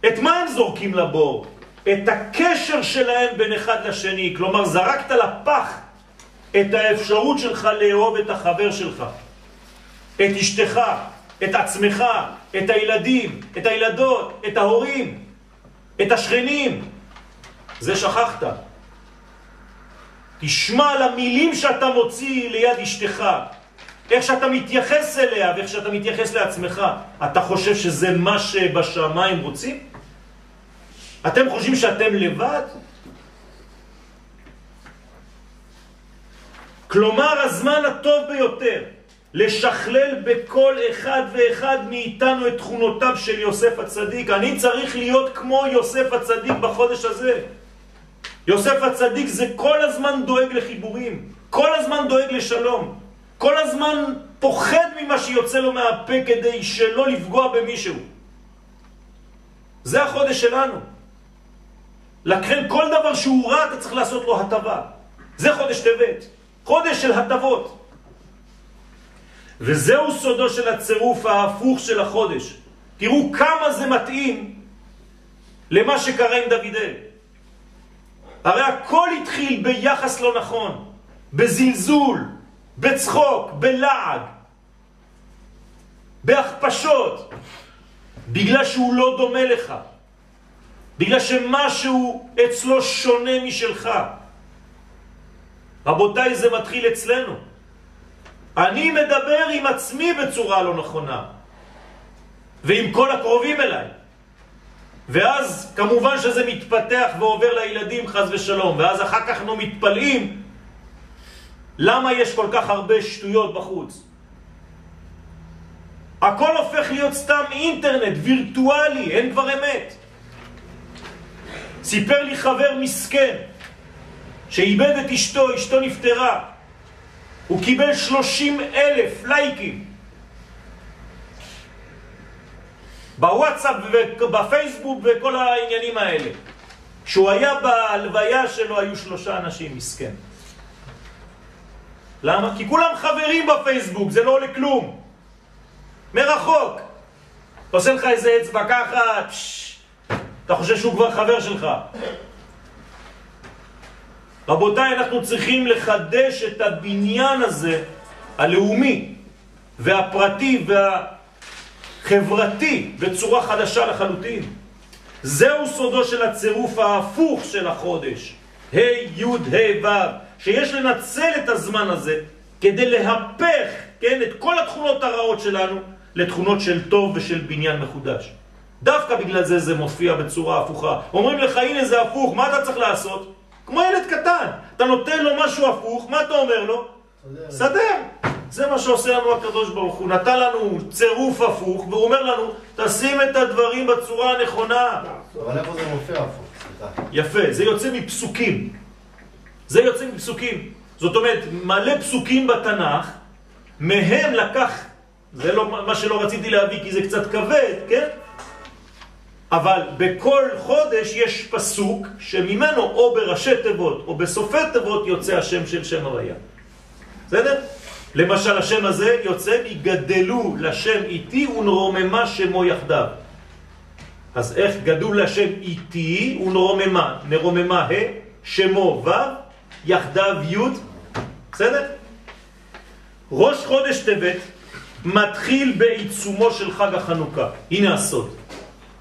את מה הם זורקים לבור? את הקשר שלהם בין אחד לשני. כלומר, זרקת לפח את האפשרות שלך לאהוב את החבר שלך. את אשתך, את עצמך, את הילדים, את הילדות, את ההורים, את השכנים. זה שכחת. תשמע על המילים שאתה מוציא ליד אשתך, איך שאתה מתייחס אליה ואיך שאתה מתייחס לעצמך. אתה חושב שזה מה שבשמיים רוצים? אתם חושבים שאתם לבד? כלומר, הזמן הטוב ביותר לשכלל בכל אחד ואחד מאיתנו את תכונותיו של יוסף הצדיק. אני צריך להיות כמו יוסף הצדיק בחודש הזה. יוסף הצדיק זה כל הזמן דואג לחיבורים, כל הזמן דואג לשלום, כל הזמן פוחד ממה שיוצא לו מהפה כדי שלא לפגוע במישהו. זה החודש שלנו. לכן כל דבר שהוא רע אתה צריך לעשות לו הטבה. זה חודש טבת, חודש של הטבות. וזהו סודו של הצירוף ההפוך של החודש. תראו כמה זה מתאים למה שקרה עם דוד אל. הרי הכל התחיל ביחס לא נכון, בזלזול, בצחוק, בלעג, בהכפשות, בגלל שהוא לא דומה לך, בגלל שמשהו אצלו שונה משלך. רבותיי, זה מתחיל אצלנו. אני מדבר עם עצמי בצורה לא נכונה, ועם כל הקרובים אליי. ואז כמובן שזה מתפתח ועובר לילדים חס ושלום, ואז אחר כך אנחנו מתפלאים למה יש כל כך הרבה שטויות בחוץ. הכל הופך להיות סתם אינטרנט וירטואלי, אין כבר אמת. סיפר לי חבר מסכן שאיבד את אשתו, אשתו נפטרה, הוא קיבל 30,000 לייקים בוואטסאפ ובפייסבוק וכל העניינים האלה. שהוא היה בהלוויה שלו היו 3 אנשים, מסכן. למה? כי כולם חברים בפייסבוק, זה לא עולה כלום. מרחוק. אתה עושה לך איזה אצבע ככה, אתה חושב שהוא כבר חבר שלך. רבותיי, אנחנו צריכים לחדש את הבניין הזה, הלאומי והפרטי והחברתי, בצורה חדשה לחלוטין. זהו סודו של הצירוף ההפוך של החודש, ה' י' ה' ו', שיש לנצל את הזמן הזה כדי להפך, כן, את כל התכונות הרעות שלנו לתכונות של טוב ושל בניין מחודש. דווקא בגלל זה זה מופיע בצורה הפוכה. אומרים לך, הנה זה הפוך, מה אתה צריך לעשות? כמו ילד קטן, אתה נותן לו משהו הפוך, מה אתה אומר לו? סדר. זה מה שעושה לנו הקדוש ברוך הוא, נתן לנו צירוף הפוך, והוא אומר לנו, תשים את הדברים בצורה הנכונה. אבל איפה זה מופיע הפוך? יפה, זה יוצא מפסוקים. זה יוצא מפסוקים. זאת אומרת, מלא פסוקים בתנ"ך, מהם לקח זה לא מה שלא רציתי להביא כי זה קצת כבד, כן? אבל בכל חודש יש פסוק שממנו או בראשי תיבות או בסופי תיבות יוצא השם של שם הוויה. בסדר? למשל השם הזה יוצא מגדלו לשם איתי ונרוממה שמו יחדיו. אז איך גדלו לשם איתי ונרוממה? נרוממה שמו ו יחדיו י. בסדר? ראש חודש טבת מתחיל בעיצומו של חג החנוכה. הנה הסוד.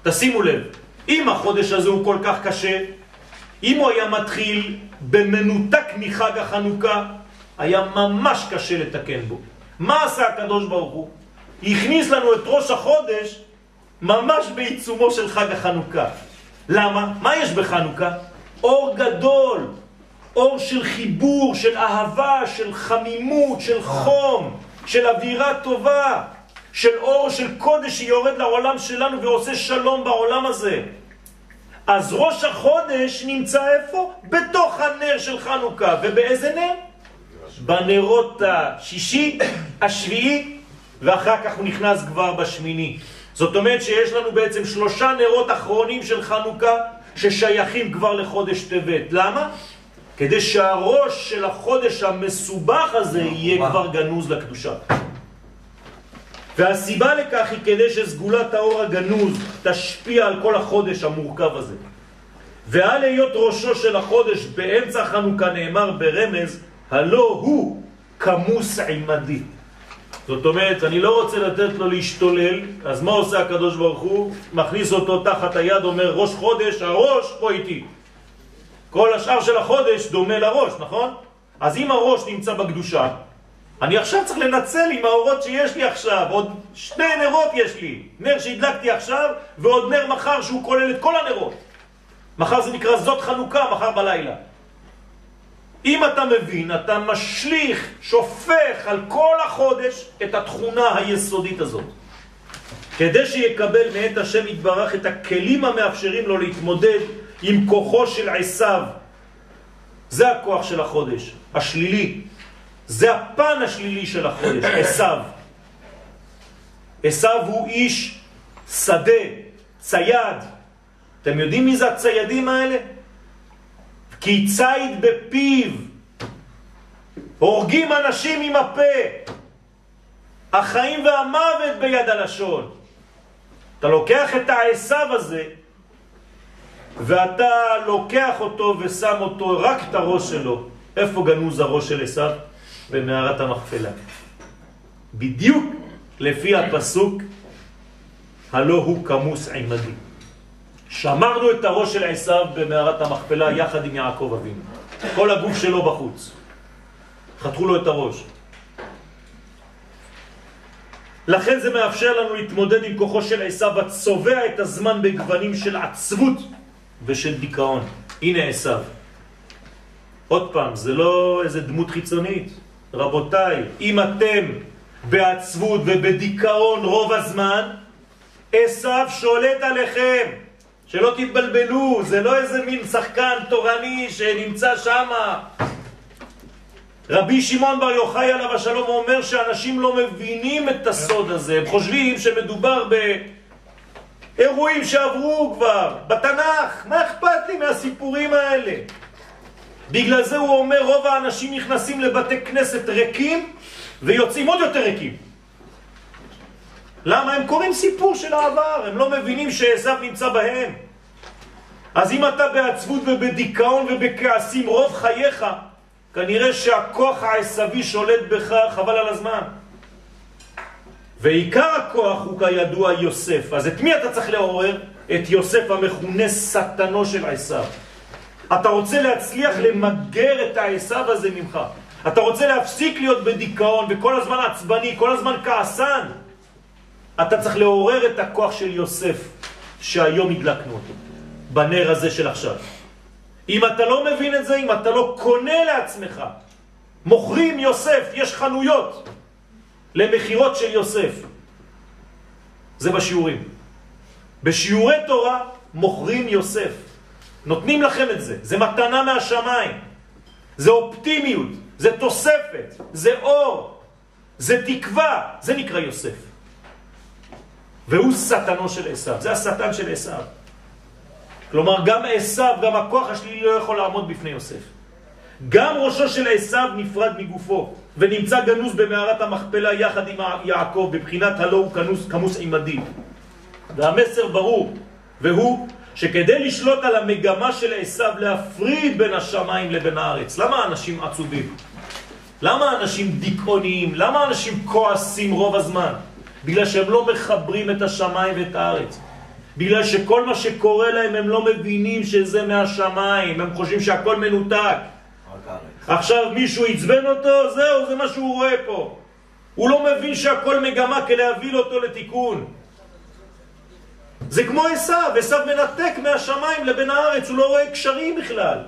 תשימו לב, אם החודש הזה הוא כל כך קשה, אם הוא היה מתחיל במנותק מחג החנוכה, היה ממש קשה לתקן בו. מה עשה הקדוש ברוך הוא? הכניס לנו את ראש החודש ממש בעיצומו של חג החנוכה. למה? מה יש בחנוכה? אור גדול, אור של חיבור, של אהבה, של חמימות, של חום, של אווירה טובה, של אור של קודש שיורד לעולם שלנו ועושה שלום בעולם הזה. אז ראש החודש נמצא איפה? בתוך הנר של חנוכה. ובאיזה נר? בנרות השישי, השביעי, ואחר כך הוא נכנס כבר בשמיני. זאת אומרת שיש לנו בעצם 3 נרות אחרונים של חנוכה ששייכים כבר לחודש טבת. למה? כדי שהראש של החודש המסובך הזה יהיה כבר גנוז לקדושה. והסיבה לכך היא כדי שסגולת האור הגנוז תשפיע על כל החודש המורכב הזה. ועל להיות ראשו של החודש באמצע חנוכה נאמר ברמז, הלא הוא כמוס עימדי. זאת אומרת, אני לא רוצה לתת לו להשתולל, אז מה עושה הקדוש ברוך הוא? מכניס אותו תחת היד, אומר ראש חודש, הראש פה איתי. כל השאר של החודש דומה לראש, נכון? אז אם הראש נמצא בקדושה, אני עכשיו צריך לנצל עם האורות שיש לי עכשיו, עוד 2 נרות יש לי, נר שהדלקתי עכשיו ועוד נר מחר שהוא כולל את כל הנרות. מחר זה נקרא זאת חנוכה, מחר בלילה. אם אתה מבין, אתה משליך, שופך על כל החודש את התכונה היסודית הזאת. כדי שיקבל מאת השם יתברך את הכלים המאפשרים לו להתמודד עם כוחו של עשיו. זה הכוח של החודש, השלילי. זה הפן השלילי של החודש, עשיו. עשיו הוא איש שדה, צייד. אתם יודעים מי זה הציידים האלה? כי צייד בפיו. הורגים אנשים עם הפה. החיים והמוות ביד הלשון. אתה לוקח את העשיו הזה, ואתה לוקח אותו ושם אותו רק את הראש שלו. איפה גנוז הראש של עשיו? במערת המכפלה. בדיוק לפי הפסוק, הלא הוא כמוס עימדי. שמרנו את הראש של עשיו במערת המכפלה יחד עם יעקב אבינו. כל הגוף שלו בחוץ. חתכו לו את הראש. לכן זה מאפשר לנו להתמודד עם כוחו של עשיו הצובע את הזמן בגוונים של עצבות ושל דיכאון. הנה עשיו. עוד פעם, זה לא איזה דמות חיצונית. רבותיי, אם אתם בעצבות ובדיכאון רוב הזמן, עשיו שולט עליכם. שלא תתבלבלו, זה לא איזה מין שחקן תורני שנמצא שם. רבי שמעון בר יוחאי עליו השלום אומר שאנשים לא מבינים את הסוד הזה. הם חושבים שמדובר באירועים שעברו כבר בתנ"ך. מה אכפת לי מהסיפורים האלה? בגלל זה הוא אומר רוב האנשים נכנסים לבתי כנסת ריקים ויוצאים עוד יותר ריקים. למה? הם קוראים סיפור של העבר, הם לא מבינים שעשיו נמצא בהם. אז אם אתה בעצבות ובדיכאון ובכעסים רוב חייך, כנראה שהכוח העשבי שולט בך חבל על הזמן. ועיקר הכוח הוא כידוע יוסף. אז את מי אתה צריך לעורר? את יוסף המכונה סטנו של עשיו. אתה רוצה להצליח למגר את העשיו הזה ממך. אתה רוצה להפסיק להיות בדיכאון וכל הזמן עצבני, כל הזמן כעסן. אתה צריך לעורר את הכוח של יוסף שהיום הדלקנו אותו, בנר הזה של עכשיו. אם אתה לא מבין את זה, אם אתה לא קונה לעצמך, מוכרים יוסף, יש חנויות למחירות של יוסף. זה בשיעורים. בשיעורי תורה מוכרים יוסף. נותנים לכם את זה, זה מתנה מהשמיים, זה אופטימיות, זה תוספת, זה אור. זה תקווה, זה נקרא יוסף. והוא סתנו של עשיו, זה הסתן של עשיו. כלומר, גם עשיו, גם הכוח השלילי לא יכול לעמוד בפני יוסף. גם ראשו של עשיו נפרד מגופו, ונמצא גנוס במערת המכפלה יחד עם יעקב, בבחינת הלא הוא כמוס עימדי. והמסר ברור, והוא שכדי לשלוט על המגמה של עשיו להפריד בין השמיים לבין הארץ. למה אנשים עצובים? למה אנשים דיכאוניים? למה אנשים כועסים רוב הזמן? בגלל שהם לא מחברים את השמיים ואת הארץ. בגלל שכל מה שקורה להם הם לא מבינים שזה מהשמיים, הם חושבים שהכל מנותק. עכשיו מישהו יצבן אותו, זהו, זה מה שהוא רואה פה. הוא לא מבין שהכל מגמה כלהביל אותו לתיקון. זה כמו עשיו, עשיו מנתק מהשמיים לבין הארץ, הוא לא רואה קשרים בכלל.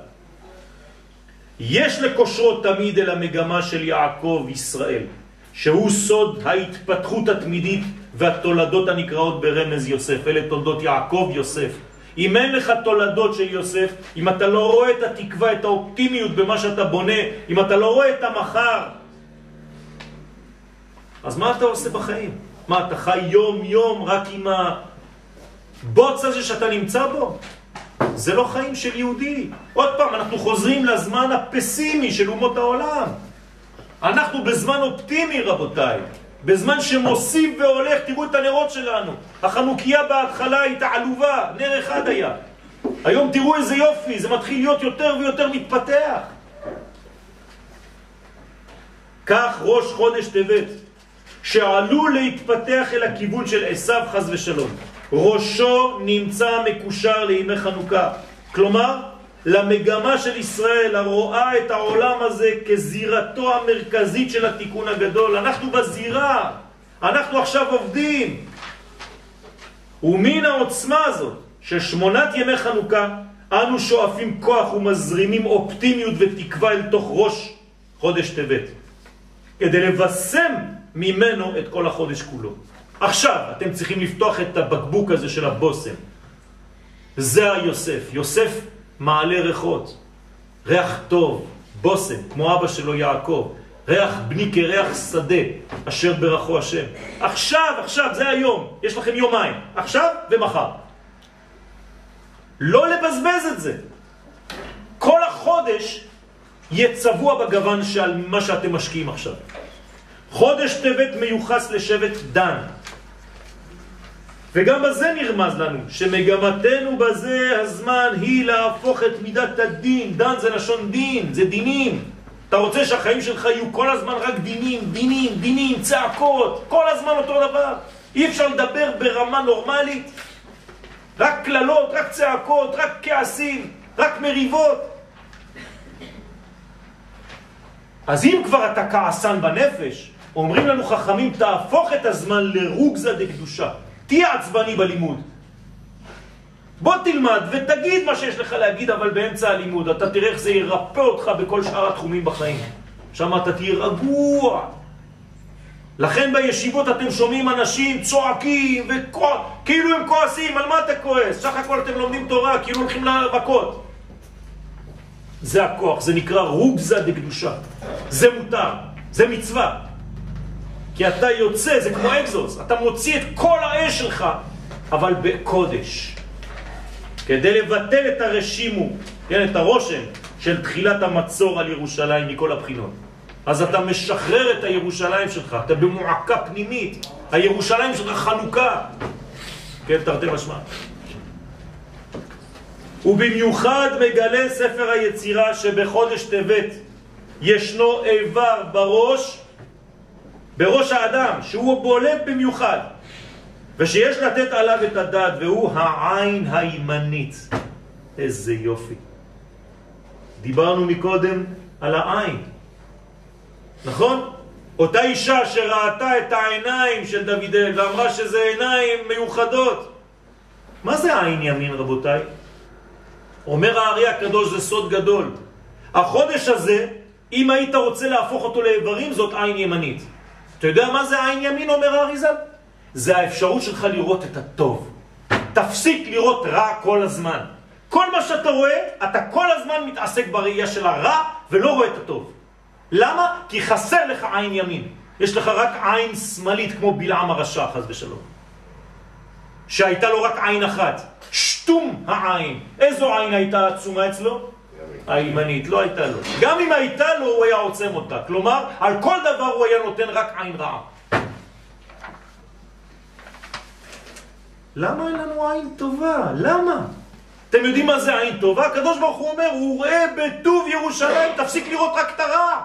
יש לקושרו תמיד אל המגמה של יעקב ישראל, שהוא סוד ההתפתחות התמידית והתולדות הנקראות ברמז יוסף. אלה תולדות יעקב יוסף. אם אין לך תולדות של יוסף, אם אתה לא רואה את התקווה, את האופטימיות במה שאתה בונה, אם אתה לא רואה את המחר, אז מה אתה עושה בחיים? מה, אתה חי יום יום רק עם הבוץ הזה שאתה נמצא בו? זה לא חיים של יהודי. עוד פעם, אנחנו חוזרים לזמן הפסימי של אומות העולם. אנחנו בזמן אופטימי, רבותיי. בזמן שמוסיף והולך, תראו את הנרות שלנו. החנוכיה בהתחלה הייתה עלובה, נר אחד היה. היום תראו איזה יופי, זה מתחיל להיות יותר ויותר מתפתח. כך ראש חודש טבת, שעלול להתפתח אל הכיוון של עשיו חס ושלום. ראשו נמצא מקושר לימי חנוכה. כלומר, למגמה של ישראל הרואה את העולם הזה כזירתו המרכזית של התיקון הגדול. אנחנו בזירה, אנחנו עכשיו עובדים. ומן העוצמה הזאת של 8 ימי חנוכה, אנו שואפים כוח ומזרימים אופטימיות ותקווה אל תוך ראש חודש טבת, כדי לבשם ממנו את כל החודש כולו. עכשיו אתם צריכים לפתוח את הבקבוק הזה של הבוסם. זה היוסף. יוסף מעלה ריחות, ריח טוב, בוסם, כמו אבא שלו יעקב, ריח בני כריח שדה, אשר ברכו השם. עכשיו, זה היום, יש לכם יומיים, עכשיו ומחר. לא לבזבז את זה. כל החודש יצבוע בגוון של מה שאתם משקיעים עכשיו. חודש טבת מיוחס לשבט דן. וגם בזה נרמז לנו שמגמתנו בזה הזמן היא להפוך את מידת הדין. דן זה לשון דין, זה דינים. אתה רוצה שהחיים שלך יהיו כל הזמן רק דינים, צעקות, כל הזמן אותו דבר. אי אפשר לדבר ברמה נורמלית. רק כללות, רק צעקות, רק כעסים, רק מריבות. אז אם כבר אתה כעסן בנפש, אומרים לנו חכמים, תהפוך את הזמן לרוגזה דקדושה. תהיה עצבני בלימוד. בוא תלמד ותגיד מה שיש לך להגיד, אבל באמצע הלימוד אתה תראה איך זה ירפא אותך בכל שאר התחומים בחיים. שם אתה תהיה רגוע. לכן בישיבות אתם שומעים אנשים צועקים כאילו הם כועסים. על מה אתה כועס? סך הכל אתם לומדים תורה, כאילו הולכים להרבקות. זה הכוח, זה נקרא רוגזה דקדושה. זה מותר, זה מצווה. כי אתה יוצא, זה כמו אקזוס, אתה מוציא את כל האש שלך, אבל בקודש. כדי לבטל את הרשימו, את הרושם של תחילת המצור על ירושלים מכל הבחינות. אז אתה משחרר את הירושלים שלך, אתה במועקה פנימית, הירושלים שלך חנוכה. כן, תרתי משמע. ובמיוחד מגלה ספר היצירה שבחודש טבת ישנו איבר בראש האדם, שהוא בולט במיוחד, ושיש לתת עליו את הדעת, והוא העין הימנית. איזה יופי. דיברנו מקודם על העין, נכון? אותה אישה שראתה את העיניים של דוד אל ואמרה שזה עיניים מיוחדות. מה זה העין ימין, רבותיי? אומר הארי הקדוש, זה סוד גדול. החודש הזה, אם היית רוצה להפוך אותו לאיברים, זאת עין ימנית. אתה יודע מה זה עין ימין, אומר אריז? זה האפשרות שלך לראות את הטוב. תפסיק לראות רע כל הזמן. כל מה שאתה רואה, אתה כל הזמן מתעסק בראייה של הרע ולא רואה את הטוב. למה? כי חסר לך עין ימין. יש לך רק עין שמאלית כמו בלעם הרשע, חס ושלום. שהייתה לו רק עין אחת, שתום העין. איזו עין הייתה עצומה אצלו? הימנית, לא הייתה לו. גם אם הייתה לו, הוא היה עוצם אותה. כלומר, על כל דבר הוא היה נותן רק עין רעה. למה אין לנו עין טובה? למה? אתם יודעים מה זה עין טובה? הקדוש ברוך הוא אומר, הוא ראה בטוב ירושלים, תפסיק לראות רק את הרע.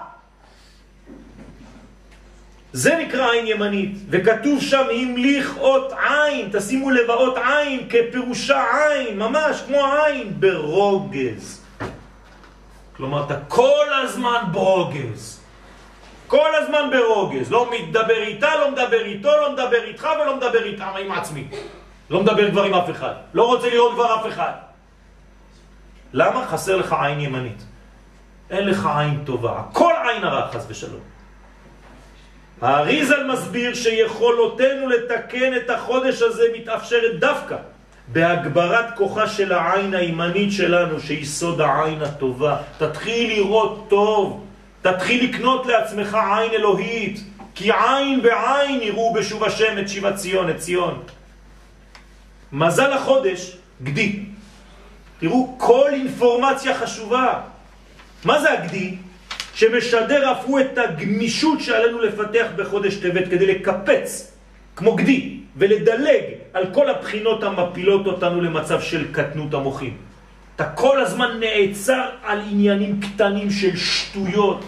זה נקרא עין ימנית, וכתוב שם המליך אות עין, תשימו לב אות עין כפירושה עין, ממש כמו עין ברוגז. כלומר, אתה כל הזמן ברוגז. כל הזמן ברוגז, לא מדבר איתה, לא מדבר איתו, לא מדבר איתך ולא מדבר איתה, עם עצמי. לא מדבר כבר עם אף אחד, לא רוצה לראות כבר אף אחד. למה? חסר לך עין ימנית. אין לך עין טובה, כל עין הרע, חס ושלום. האריז מסביר שיכולותנו לתקן את החודש הזה מתאפשרת דווקא בהגברת כוחה של העין הימנית שלנו, שיסוד העין הטובה. תתחיל לראות טוב, תתחיל לקנות לעצמך עין אלוהית, כי עין בעין יראו בשוב השם את שיבת ציון, את ציון. מזל החודש, גדי. תראו כל אינפורמציה חשובה. מה זה הגדי? שמשדר אפוא את הגמישות שעלינו לפתח בחודש טבת כדי לקפץ כמו גדי ולדלג על כל הבחינות המפילות אותנו למצב של קטנות המוחים. אתה כל הזמן נעצר על עניינים קטנים של שטויות,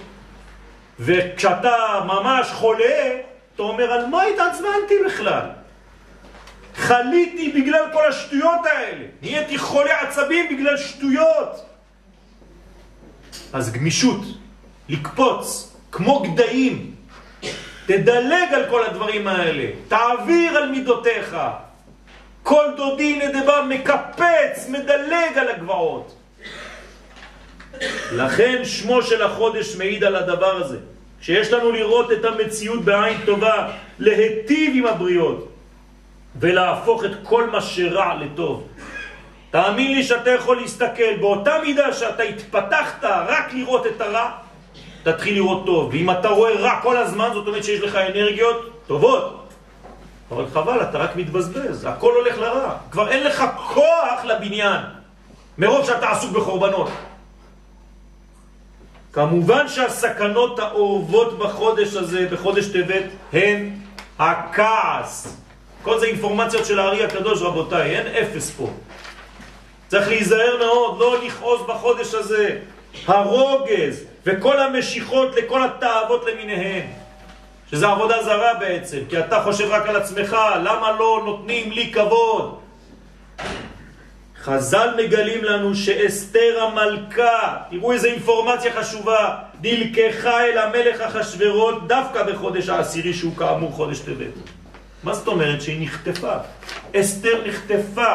וכשאתה ממש חולה אתה אומר, על מה התעצבנתי בכלל? חליתי בגלל כל השטויות האלה, נהייתי חולה עצבים בגלל שטויות. אז גמישות, לקפוץ כמו גדיים, תדלג על כל הדברים האלה, תעביר על מידותיך. כל דודי נדבה מקפץ, מדלג על הגבעות. לכן שמו של החודש מעיד על הדבר הזה, שיש לנו לראות את המציאות בעין טובה, להטיב עם הבריאות ולהפוך את כל מה שרע לטוב. תאמין לי שאתה יכול להסתכל באותה מידה שאתה התפתחת רק לראות את הרע, תתחיל לראות טוב. ואם אתה רואה רע כל הזמן, זאת אומרת שיש לך אנרגיות טובות. אבל חבל, אתה רק מתבזבז, הכל הולך לרע. כבר אין לך כוח לבניין, מרוב שאתה עסוק בחורבנות. כמובן שהסכנות האורבות בחודש הזה, בחודש טבת, הן הכעס. כל זה אינפורמציות של הארי הקדוש, רבותיי, אין אפס פה. צריך להיזהר מאוד, לא לכעוס בחודש הזה. הרוגז וכל המשיכות לכל התאוות למיניהן, שזה עבודה זרה בעצם, כי אתה חושב רק על עצמך, למה לא נותנים לי כבוד? חז"ל מגלים לנו שאסתר המלכה, תראו איזו אינפורמציה חשובה, נלקחה אל המלך אחשוורוש דווקא בחודש העשירי, שהוא כאמור חודש טבת. מה זאת אומרת שהיא נחטפה? אסתר נחטפה.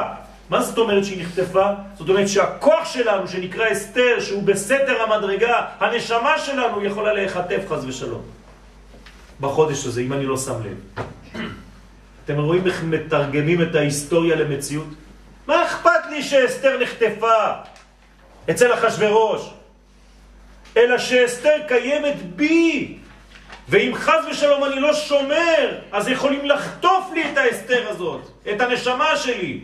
מה זאת אומרת שהיא נחטפה? זאת אומרת שהכוח שלנו שנקרא אסתר, שהוא בסתר המדרגה, הנשמה שלנו יכולה להיחטף, חס ושלום, בחודש הזה, אם אני לא שם לב. אתם רואים איך מתרגמים את ההיסטוריה למציאות? מה אכפת לי שאסתר נחטפה אצל אחשוורוש? אלא שאסתר קיימת בי, ואם חס ושלום אני לא שומר, אז יכולים לחטוף לי את האסתר הזאת, את הנשמה שלי.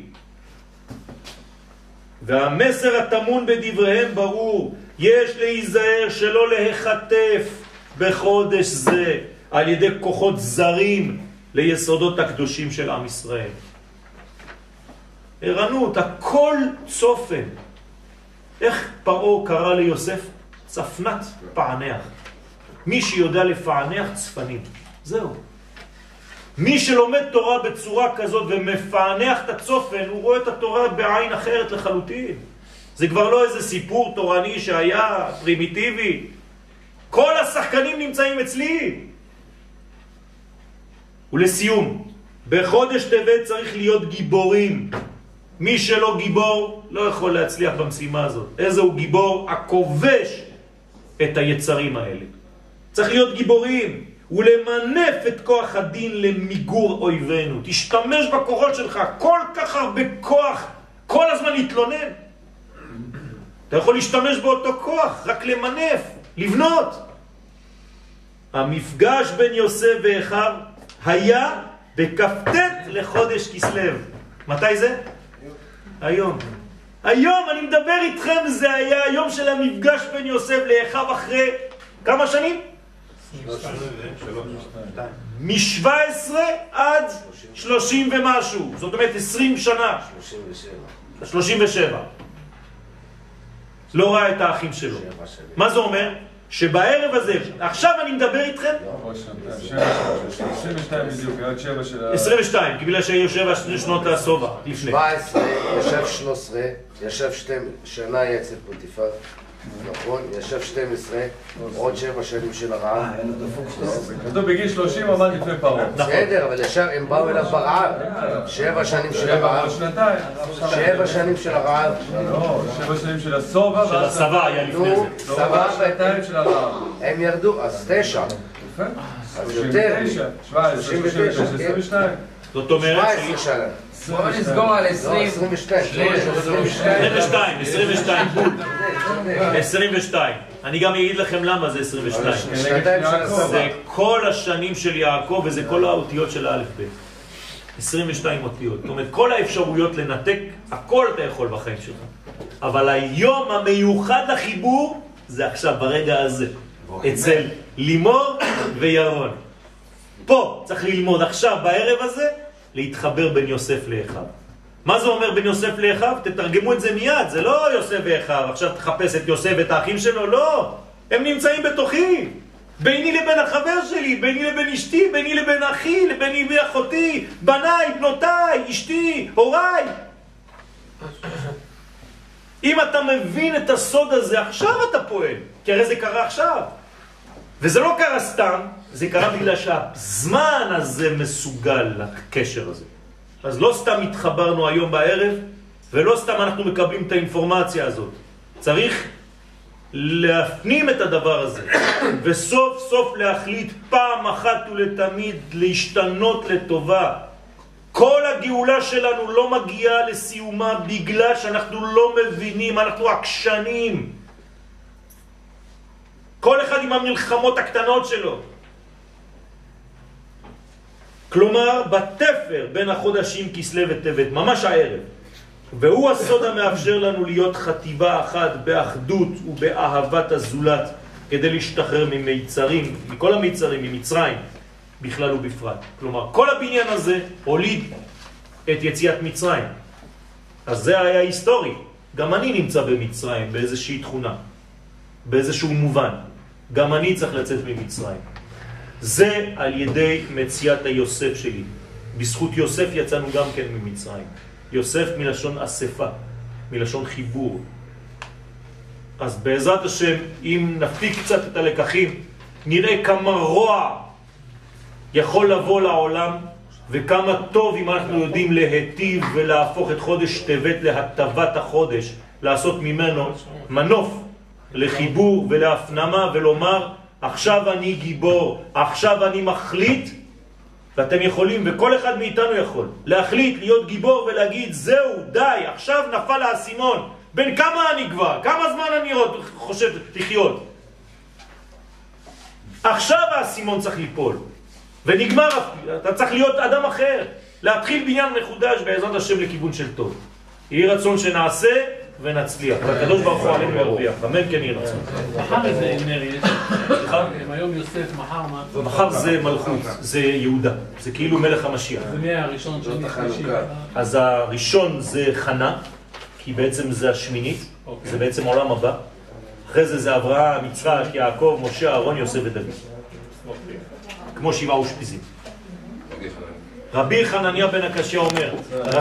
והמסר התמון בדבריהם ברור, יש להיזהר שלא להיחטף בחודש זה על ידי כוחות זרים ליסודות הקדושים של עם ישראל. הרנות, הכל צופן. איך פרעה קרא ליוסף? צפנת פענח. מי שיודע לפענח צפנים, זהו. מי שלומד תורה בצורה כזאת ומפענח את הצופן, הוא רואה את התורה בעין אחרת לחלוטין. זה כבר לא איזה סיפור תורני שהיה פרימיטיבי. כל השחקנים נמצאים אצלי. ולסיום, בחודש טבת צריך להיות גיבורים. מי שלא גיבור לא יכול להצליח במשימה הזאת. איזה הוא גיבור? הכובש את היצרים האלה. צריך להיות גיבורים ולמנף את כוח הדין למיגור אויבינו. תשתמש בכוחות שלך, כל כך הרבה כוח, כל הזמן להתלונן. אתה יכול להשתמש באותו כוח, רק למנף, לבנות. המפגש בין יוסף ואחיו היה בכ"ט לחודש כסלו. מתי זה? היום. היום אני מדבר איתכם, זה היה היום של המפגש בין יוסף לאחיו אחרי כמה שנים? 17 עד 30 ומשהו, זאת אומרת 20 שנה. 37. לא ראה את האחים שלו. מה זה אומר? שבערב הזה, עכשיו אני מדבר איתכם? 22 בדיוק, עד 7 של... 22, כי בגלל שהיו 7 שנות הסובה, לפני. 17, ישב 13, ישב 12 שנה אצל פוטיפר, נכון, ישב 12, עוד 7 שנים של הרעה. כתוב בגיל 30 עמד לפני פרעה. בסדר, אבל ישר הם באו אליו ברעב. 7 שנים של הרעב. 7 שנים של הרעב. לא, 7 שנים של הסובה. של הסבה היה לפני זה. סבה והתיים של הרעב. הם ירדו, אז 9. יפה. אז יותר. 39, 22. זאת אומרת... 17 שנה. בואו נסגור על 20. 22. אני גם אגיד לכם למה זה 22. זה כל השנים של יעקב וזה כל האותיות של האלף-ב'. 22 אותיות. זאת אומרת, כל האפשרויות לנתק, הכל אתה יכול בחיים שלך. אבל היום המיוחד לחיבור זה עכשיו, ברגע הזה. אצל לימור וירון. פה צריך ללמוד עכשיו, בערב הזה, להתחבר בין יוסף לאחיו. מה זה אומר בין יוסף לאחיו? תתרגמו את זה מיד, זה לא יוסף ואחיו, עכשיו תחפש את יוסף ואת האחים שלו, לא. הם נמצאים בתוכי, ביני לבין החבר שלי, ביני לבין אשתי, ביני לבין אחי, ביני ואחותי, בניי, בנותיי, אשתי, הוריי. אם אתה מבין את הסוד הזה, עכשיו אתה פועל, כי הרי זה קרה עכשיו. וזה לא קרה סתם, זה קרה בגלל שהזמן הזה מסוגל לקשר הזה. אז לא סתם התחברנו היום בערב, ולא סתם אנחנו מקבלים את האינפורמציה הזאת. צריך להפנים את הדבר הזה, וסוף סוף להחליט פעם אחת ולתמיד להשתנות לטובה. כל הגאולה שלנו לא מגיעה לסיומה בגלל שאנחנו לא מבינים, אנחנו עקשנים. כל אחד עם המלחמות הקטנות שלו. כלומר, בתפר בין החודשים כסלו וטבת, ממש הערב. והוא הסוד המאפשר לנו להיות חטיבה אחת באחדות ובאהבת הזולת, כדי להשתחרר ממיצרים, מכל המיצרים, ממצרים, בכלל ובפרט. כלומר, כל הבניין הזה הוליד את יציאת מצרים. אז זה היה היסטורי. גם אני נמצא במצרים, באיזושהי תכונה, באיזשהו מובן. גם אני צריך לצאת ממצרים. זה על ידי מציאת היוסף שלי. בזכות יוסף יצאנו גם כן ממצרים. יוסף מלשון אספה, מלשון חיבור. אז בעזרת השם, אם נפיק קצת את הלקחים, נראה כמה רוע יכול לבוא לעולם, וכמה טוב אם אנחנו יודעים להטיב ולהפוך את חודש טבת להטבת החודש, לעשות ממנו מנוף לחיבור ולהפנמה ולומר, עכשיו אני גיבור, עכשיו אני מחליט, ואתם יכולים, וכל אחד מאיתנו יכול, להחליט להיות גיבור ולהגיד, זהו, די, עכשיו נפל האסימון, בין כמה אני כבר, כמה זמן אני עוד חושב לחיות. עכשיו האסימון צריך ליפול, ונגמר, אתה צריך להיות אדם אחר, להתחיל בניין מחודש בעזרת השם לכיוון של טוב. יהי רצון שנעשה ונצליח. הקדוש ברוך הוא עלינו ירוויח. אמן כן יהי רצון. מחר איזה נר יש? היום יוסף, מחר מה? מחר זה מלכות, זה יהודה. זה כאילו מלך המשיח. זה מי הראשון שני חמישי? אז הראשון זה חנה, כי בעצם זה השמינית, זה בעצם העולם הבא. אחרי זה זה אברהם, יצחק, יעקב, משה, אהרון, יוסף ודוד. כמו שבעה אושפיזים. רבי חנניה בן עקשיא אומר